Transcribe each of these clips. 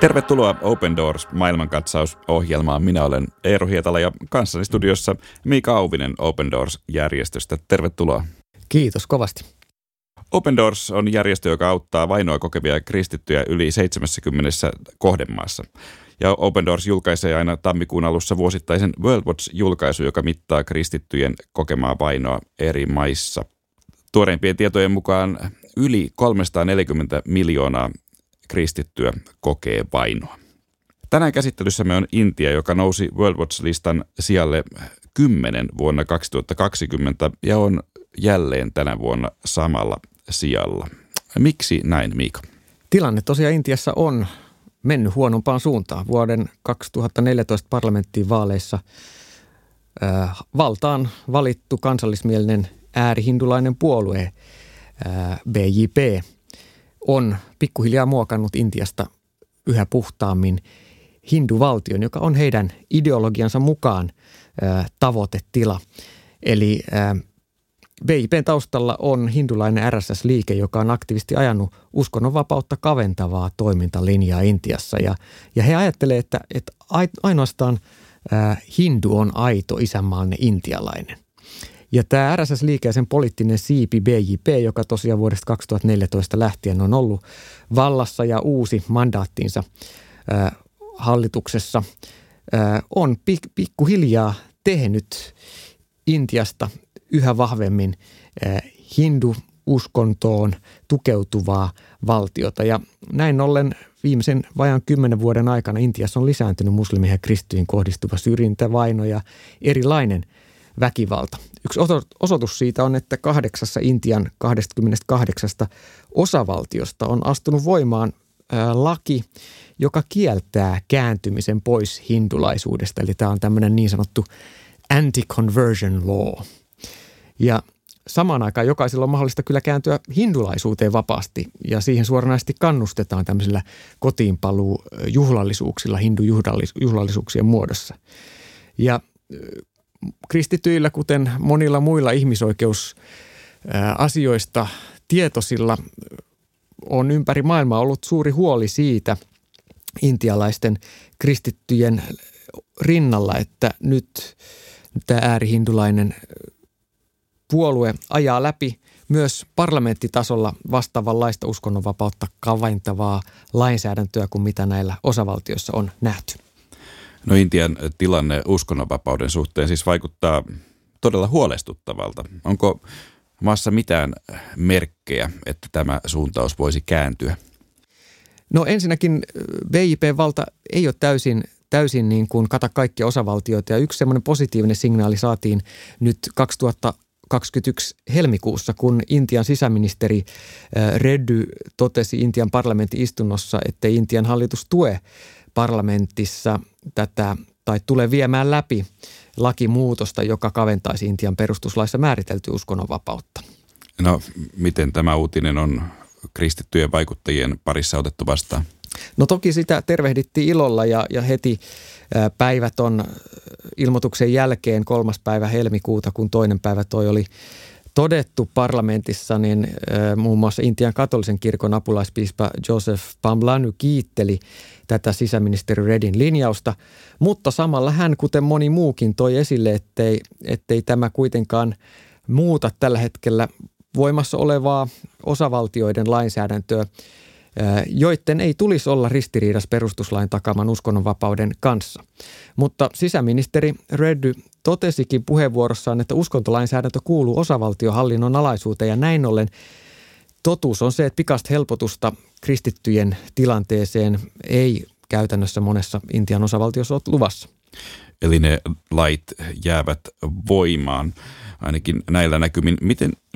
Tervetuloa Open Doors maailmankatsausohjelmaan. Minä olen Eero Hietala ja kanssani studiossa Mika Auvinen Open Doors-järjestöstä. Tervetuloa. Kiitos kovasti. Open Doors on järjestö, joka auttaa vainoa kokevia kristittyjä yli 70 kohdemaassa. Ja Open Doors julkaisee aina tammikuun alussa vuosittaisen World Watch-julkaisu, joka mittaa kristittyjen kokemaa vainoa eri maissa. Tuoreimpien tietojen mukaan yli 340 miljoonaa kristittyä kokee vainoa. Tänään käsittelyssämme on Intia, joka nousi World Watch-listan sijalle 10 vuonna 2020 ja on jälleen tänä vuonna samalla sijalla. Miksi näin, Miika? Tilanne tosiaan Intiassa on mennyt huonompaan suuntaan. Vuoden 2014 parlamenttiin vaaleissa valtaan valittu kansallismielinen äärihindulainen puolue BJP on pikkuhiljaa muokannut Intiasta yhä puhtaammin hinduvaltion, joka on heidän ideologiansa mukaan tavoitetila. Eli BJP:n taustalla on hindulainen RSS-liike, joka on aktiivisesti ajanut uskonnonvapautta kaventavaa toimintalinjaa Intiassa. Ja he ajattelee, että ainoastaan hindu on aito isänmaallinen intialainen. Ja tämä RSS-liike ja sen poliittinen siipi BJP, joka tosiaan vuodesta 2014 lähtien on ollut vallassa ja uusi mandaattinsa hallituksessa, on pikkuhiljaa tehnyt Intiasta yhä vahvemmin hindu-uskontoon tukeutuvaa valtiota. Ja näin ollen viimeisen vajaan 10 vuoden aikana Intiassa on lisääntynyt muslimiin ja kristyihin kohdistuva syrjintä, vaino ja erilainen väkivalta. Yksi osoitus siitä on, että 8 Intian 28 osavaltiosta on astunut voimaan laki, joka kieltää kääntymisen pois hindulaisuudesta. Eli tämä on tämmöinen niin sanottu anti-conversion law. Ja samaan aikaan jokaisella on mahdollista kyllä kääntyä hindulaisuuteen vapaasti ja siihen suoranaisesti kannustetaan tämmöisillä kotiinpaluujuhlallisuuksilla, hindujuhlallisuuksien muodossa. Ja kristityillä, kuten monilla muilla ihmisoikeusasioista tietoisilla, on ympäri maailmaa ollut suuri huoli siitä intialaisten kristittyjen rinnalla, että nyt tämä äärihindulainen puolue ajaa läpi myös parlamenttitasolla vastaavanlaista uskonnonvapautta kaventavaa lainsäädäntöä kuin mitä näillä osavaltioissa on nähty. No, Intian tilanne uskonnonvapauden suhteen siis vaikuttaa todella huolestuttavalta. Onko maassa mitään merkkejä, että tämä suuntaus voisi kääntyä? No, ensinnäkin BJP-valta ei ole täysin niin kuin kata kaikkia osavaltioita. Ja yksi semmoinen positiivinen signaali saatiin nyt 2021 helmikuussa, kun Intian sisäministeri Reddy totesi Intian parlamentin istunnossa, että Intian hallitus tue parlamentissa tätä tai tulee viemään läpi lakimuutosta, joka kaventaisi Intian perustuslaissa määriteltyä uskonnonvapautta. No, miten tämä uutinen on kristittyjen vaikuttajien parissa otettu vastaan? No, toki sitä tervehdittiin ilolla ja heti päivätön ilmoituksen jälkeen 3. päivä helmikuuta, kun 2. päivä toi oli todettu parlamentissa, niin muun muassa Intian katolisen kirkon apulaispiispa Joseph Pamblanu kiitteli tätä sisäministeri Reddyn linjausta, mutta samalla hän, kuten moni muukin, toi esille, ettei tämä kuitenkaan muuta tällä hetkellä voimassa olevaa osavaltioiden lainsäädäntöä, joiden ei tulisi olla ristiriidassa perustuslain takaaman uskonnonvapauden kanssa. Mutta sisäministeri Reddy totesikin puheenvuorossaan, että uskontolainsäädäntö kuuluu osavaltiohallinnon alaisuuteen ja näin ollen totuus on se, että pikaista helpotusta kristittyjen tilanteeseen ei käytännössä monessa Intian osavaltiossa ole luvassa. Eli ne lait jäävät voimaan ainakin näillä näkymin.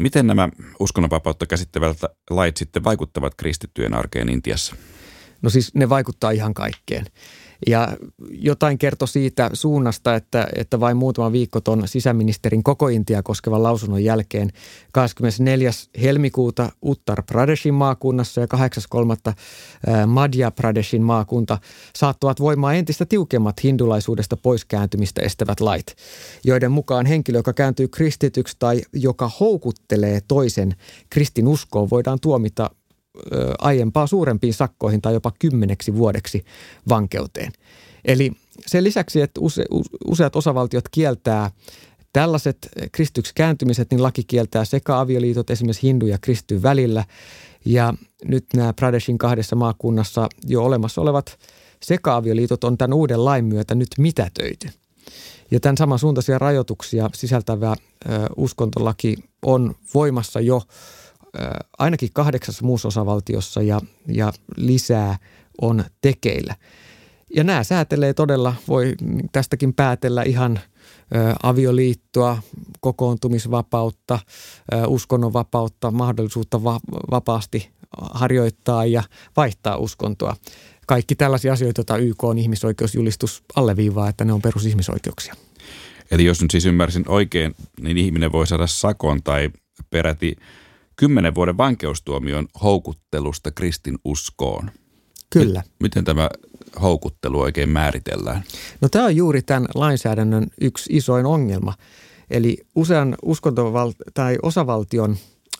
Miten nämä uskonnonvapautta käsittelevät lait sitten vaikuttavat kristittyjen arkeen Intiassa? No siis ne vaikuttaa ihan kaikkeen. Ja jotain kertoi siitä suunnasta, että vain muutama viikko ton sisäministerin koko Intia koskevan lausunnon jälkeen 24. helmikuuta Uttar Pradeshin maakunnassa ja 8.3. Madhya Pradeshin maakunta saattuvat voimaan entistä tiukemmat hindulaisuudesta poiskääntymistä estävät lait, joiden mukaan henkilö, joka kääntyy kristityksi tai joka houkuttelee toisen kristinuskoon, voidaan tuomita aiempaa suurempiin sakkoihin tai jopa 10 vuodeksi vankeuteen. Eli sen lisäksi, että useat osavaltiot kieltää tällaiset kristyksi kääntymiset, niin laki kieltää sekaavioliitot esimerkiksi hindu ja kristyn välillä. Ja nyt nämä Pradeshin 2 maakunnassa jo olemassa olevat sekaavioliitot on tämän uuden lain myötä nyt mitätöity. Ja tämän samansuuntaisia rajoituksia sisältävä uskontolaki on voimassa jo ainakin 8 muussa osavaltiossa ja lisää on tekeillä. Ja nämä säätelee todella, voi tästäkin päätellä ihan avioliittoa, kokoontumisvapautta, uskonnonvapautta, mahdollisuutta vapaasti harjoittaa ja vaihtaa uskontoa. Kaikki tällaisia asioita, joita YK:n ihmisoikeusjulistus alleviivaa, että ne on perusihmisoikeuksia. Eli jos nyt siis ymmärsin oikein, niin ihminen voi saada sakon tai peräti 10 vuoden vankeustuomion houkuttelusta kristinuskoon. Kyllä. Miten tämä houkuttelu oikein määritellään? No tämä on juuri tämän lainsäädännön yksi isoin ongelma. Eli usean osavaltion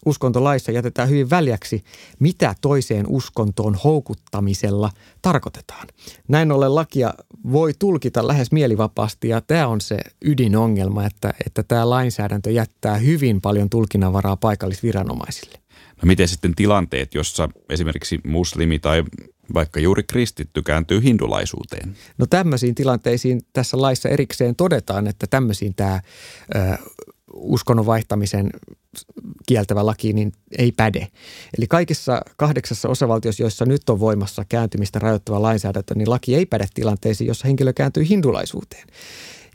uskontolaissa jätetään hyvin väljäksi, mitä toiseen uskontoon houkuttamisella tarkoitetaan. Näin ollen lakia voi tulkita lähes mielivapaasti ja tämä on se ydinongelma, että tämä lainsäädäntö jättää hyvin paljon tulkinnanvaraa paikallisviranomaisille. No miten sitten tilanteet, jossa esimerkiksi muslimi tai vaikka juuri kristitty kääntyy hindulaisuuteen? No tämmöisiin tilanteisiin tässä laissa erikseen todetaan, että tämmöisiin tämä uskonnon vaihtamisen kieltävä laki niin ei päde. Eli kaikissa 8 osavaltiossa, joissa nyt on voimassa kääntymistä rajoittava lainsäädäntö, niin laki ei päde tilanteisiin, jossa henkilö kääntyy hindulaisuuteen.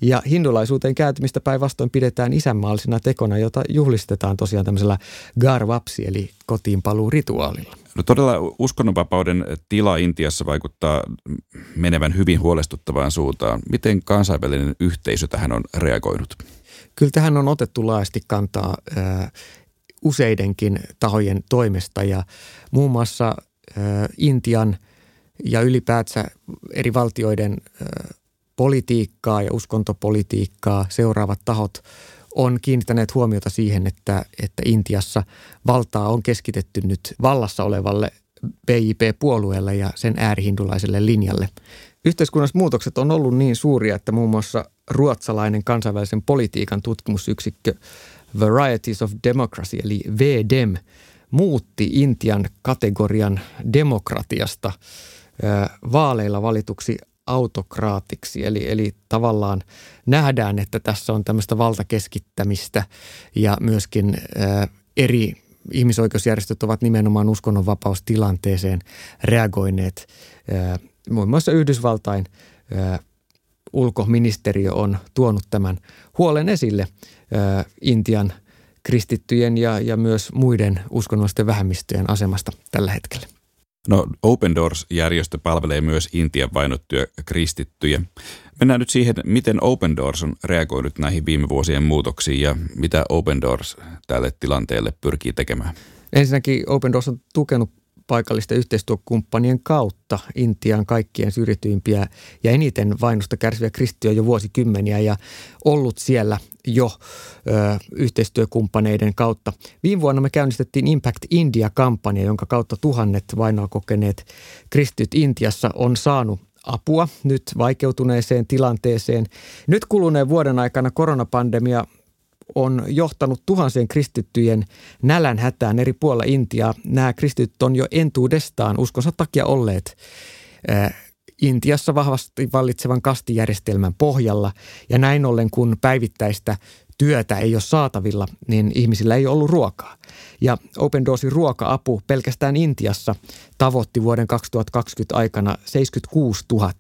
Ja hindulaisuuteen kääntymistä päinvastoin pidetään isänmaallisena tekona, jota juhlistetaan tosiaan tämmöisellä garvapsi, eli kotiinpaluurituaalilla. No todella uskonnonvapauden tila Intiassa vaikuttaa menevän hyvin huolestuttavaan suuntaan. Miten kansainvälinen yhteisö tähän on reagoinut? Kyllä tähän on otettu laajasti kantaa useidenkin tahojen toimesta ja muun muassa Intian ja ylipäätään eri valtioiden politiikkaa ja uskontopolitiikkaa seuraavat tahot on kiinnittäneet huomiota siihen, että Intiassa valtaa on keskitetty nyt vallassa olevalle BIP-puolueelle ja sen äärihindulaiselle linjalle. Yhteiskunnassa muutokset on ollut niin suuria, että muun muassa ruotsalainen kansainvälisen politiikan tutkimusyksikkö Varieties of Democracy eli VDEM muutti Intian kategorian demokratiasta vaaleilla valituksi autokraatiksi. Eli tavallaan nähdään, että tässä on tämmöistä valtakeskittämistä ja myöskin eri ihmisoikeusjärjestöt ovat nimenomaan uskonnonvapaustilanteeseen reagoineet. Muun muassa Yhdysvaltain ulkoministeriö on tuonut tämän huolen esille Intian kristittyjen ja myös muiden uskonnollisten vähemmistöjen asemasta tällä hetkellä. No Open Doors-järjestö palvelee myös Intian vainottuja kristittyjä. Mennään nyt siihen, miten Open Doors on reagoinut näihin viime vuosien muutoksiin ja mitä Open Doors tälle tilanteelle pyrkii tekemään. Ensinnäkin Open Doors on tukenut paikallisten yhteistyökumppanien kautta Intian kaikkien syrjityimpiä ja eniten vainosta kärsiviä kristittyjä jo vuosikymmeniä ja ollut siellä jo yhteistyökumppaneiden kautta. Viime vuonna me käynnistettiin Impact India-kampanja, jonka kautta 1,000 vainoa kokeneet kristityt Intiassa on saanut apua nyt vaikeutuneeseen tilanteeseen. Nyt kuluneen vuoden aikana koronapandemia on johtanut tuhansien kristittyjen nälänhätään eri puolilla Intiaa. Nämä kristityt on jo entuudestaan uskonsa takia olleet Intiassa vahvasti vallitsevan kastijärjestelmän pohjalla. Ja näin ollen, kun päivittäistä työtä ei ole saatavilla, niin ihmisillä ei ollut ruokaa. Ja Open Doorsin ruoka-apu pelkästään Intiassa tavoitti vuoden 2020 aikana 76 000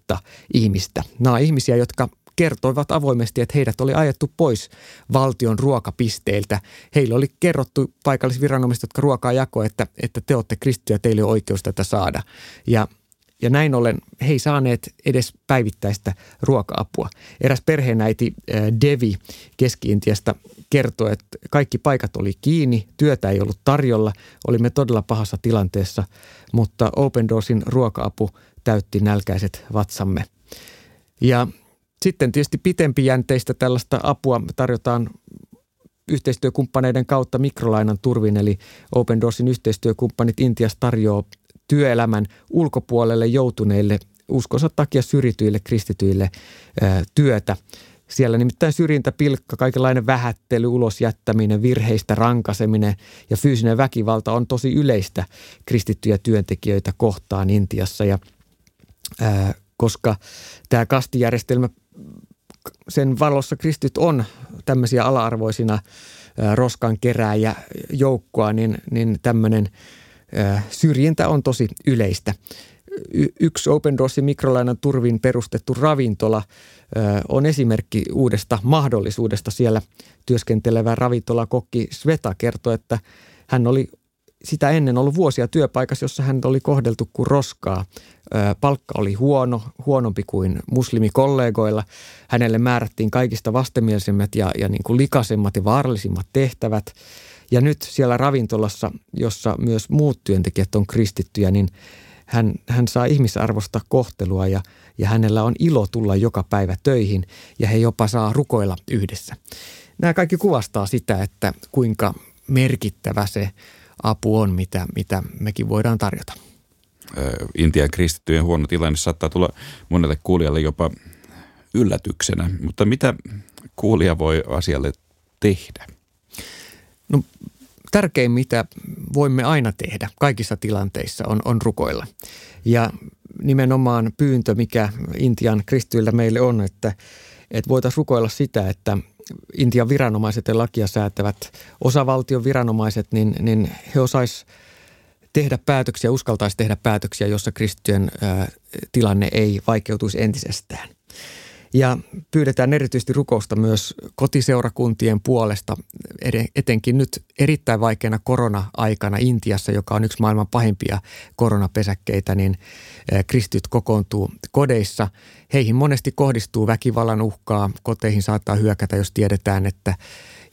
ihmistä. Nämä ihmisiä, jotka kertoivat avoimesti, että heidät oli ajettu pois valtion ruokapisteiltä. Heillä oli kerrottu paikallisviranomaiset, jotka ruokaa jakoi, että te olette kristittyjä, teillä on oikeus tätä saada. Ja näin ollen he ei saaneet edes päivittäistä ruoka-apua. Eräs perheenäiti Devi Keski-Intiasta kertoi, että kaikki paikat oli kiinni, työtä ei ollut tarjolla, olimme todella pahassa tilanteessa, mutta Open Doorsin ruoka-apu täytti nälkäiset vatsamme. Ja sitten tietysti pitempijänteistä tällaista apua tarjotaan yhteistyökumppaneiden kautta mikrolainan turvin, eli Open Doorsin yhteistyökumppanit Intiassa tarjoaa työelämän ulkopuolelle joutuneille uskonsa takia syrjityille kristityille työtä. Siellä nimittäin syrjintä, pilkka, kaikenlainen vähättely, ulosjättäminen, virheistä rankaseminen ja fyysinen väkivalta on tosi yleistä kristittyjä työntekijöitä kohtaan Intiassa. Ja koska tämä kastijärjestelmä, sen valossa kristit on tämmöisiä ala-arvoisina roskankerääjä joukkoa, niin tämmöinen syrjintä on tosi yleistä. Yksi Open Doorsin mikrolainan turvin perustettu ravintola on esimerkki uudesta mahdollisuudesta. Siellä työskentelevä ravintolakokki Sveta kertoi, että hän oli sitä ennen ollut vuosia työpaikassa, jossa hän oli kohdeltu kuin roskaa. Palkka oli huonompi kuin muslimikollegoilla. Hänelle määrättiin kaikista vastenmielisemmät ja niin kuin likaisemmat ja vaarallisimmat tehtävät. Ja nyt siellä ravintolassa, jossa myös muut työntekijät on kristittyjä, niin hän saa ihmisarvosta kohtelua ja hänellä on ilo tulla joka päivä töihin ja he jopa saa rukoilla yhdessä. Nämä kaikki kuvastaa sitä, että kuinka merkittävä se apu on, mitä mekin voidaan tarjota. Intian kristittyjen huono tilanne saattaa tulla monelle kuulijalle jopa yllätyksenä, mutta mitä kuulija voi asialle tehdä? No, tärkein, mitä voimme aina tehdä kaikissa tilanteissa, on rukoilla. Ja nimenomaan pyyntö, mikä Intian kristityillä meille on, että voitaisiin rukoilla sitä, että Intian viranomaiset ja lakia säätävät osavaltion viranomaiset, niin he osaisivat tehdä päätöksiä, uskaltaisivat tehdä päätöksiä, jossa kristittyjen tilanne ei vaikeutuisi entisestään. Ja pyydetään erityisesti rukousta myös kotiseurakuntien puolesta, etenkin nyt erittäin vaikeana korona-aikana Intiassa, joka on yksi maailman pahimpia koronapesäkkeitä, niin kristityt kokoontuu kodeissa. Heihin monesti kohdistuu väkivallan uhkaa, koteihin saattaa hyökätä, jos tiedetään, että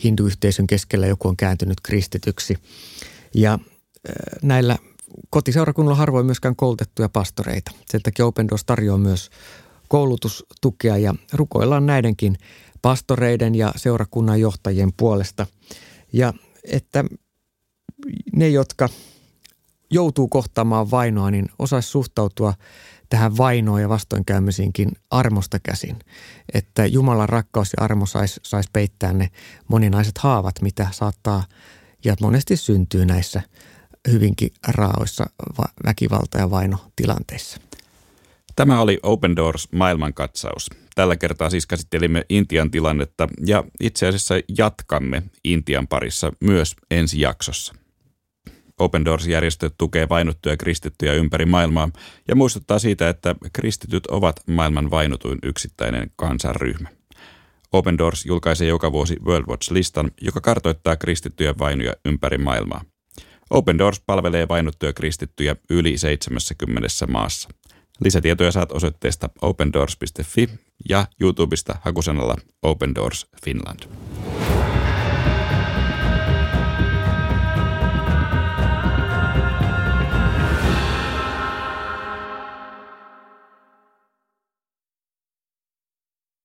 hinduyhteisön keskellä joku on kääntynyt kristityksi. Ja näillä kotiseurakunnilla harvoin myöskään koulutettuja pastoreita. Sen takia Open Doors tarjoaa myös koulutustukea ja rukoillaan näidenkin pastoreiden ja seurakunnan johtajien puolesta. Ja että ne, jotka joutuu kohtaamaan vainoa, niin osaisi suhtautua tähän vainoon ja vastoinkäymisiinkin armosta käsin. Että Jumalan rakkaus ja armo sais peittää ne moninaiset haavat, mitä saattaa ja monesti syntyy näissä hyvinkin raaoissa väkivalta- ja vainotilanteissa. Tämä oli Open Doors maailmankatsaus. Tällä kertaa siis käsittelimme Intian tilannetta ja itse asiassa jatkamme Intian parissa myös ensi jaksossa. Open Doors-järjestö tukee vainottuja kristittyjä ympäri maailmaa ja muistuttaa siitä, että kristityt ovat maailman vainotuin yksittäinen kansanryhmä. Open Doors julkaisee joka vuosi World Watch-listan, joka kartoittaa kristittyjen vainoja ympäri maailmaa. Open Doors palvelee vainottuja kristittyjä yli 70 maassa. Lisätietoja saat osoitteesta opendoors.fi ja YouTubesta hakusanalla Open Doors Finland.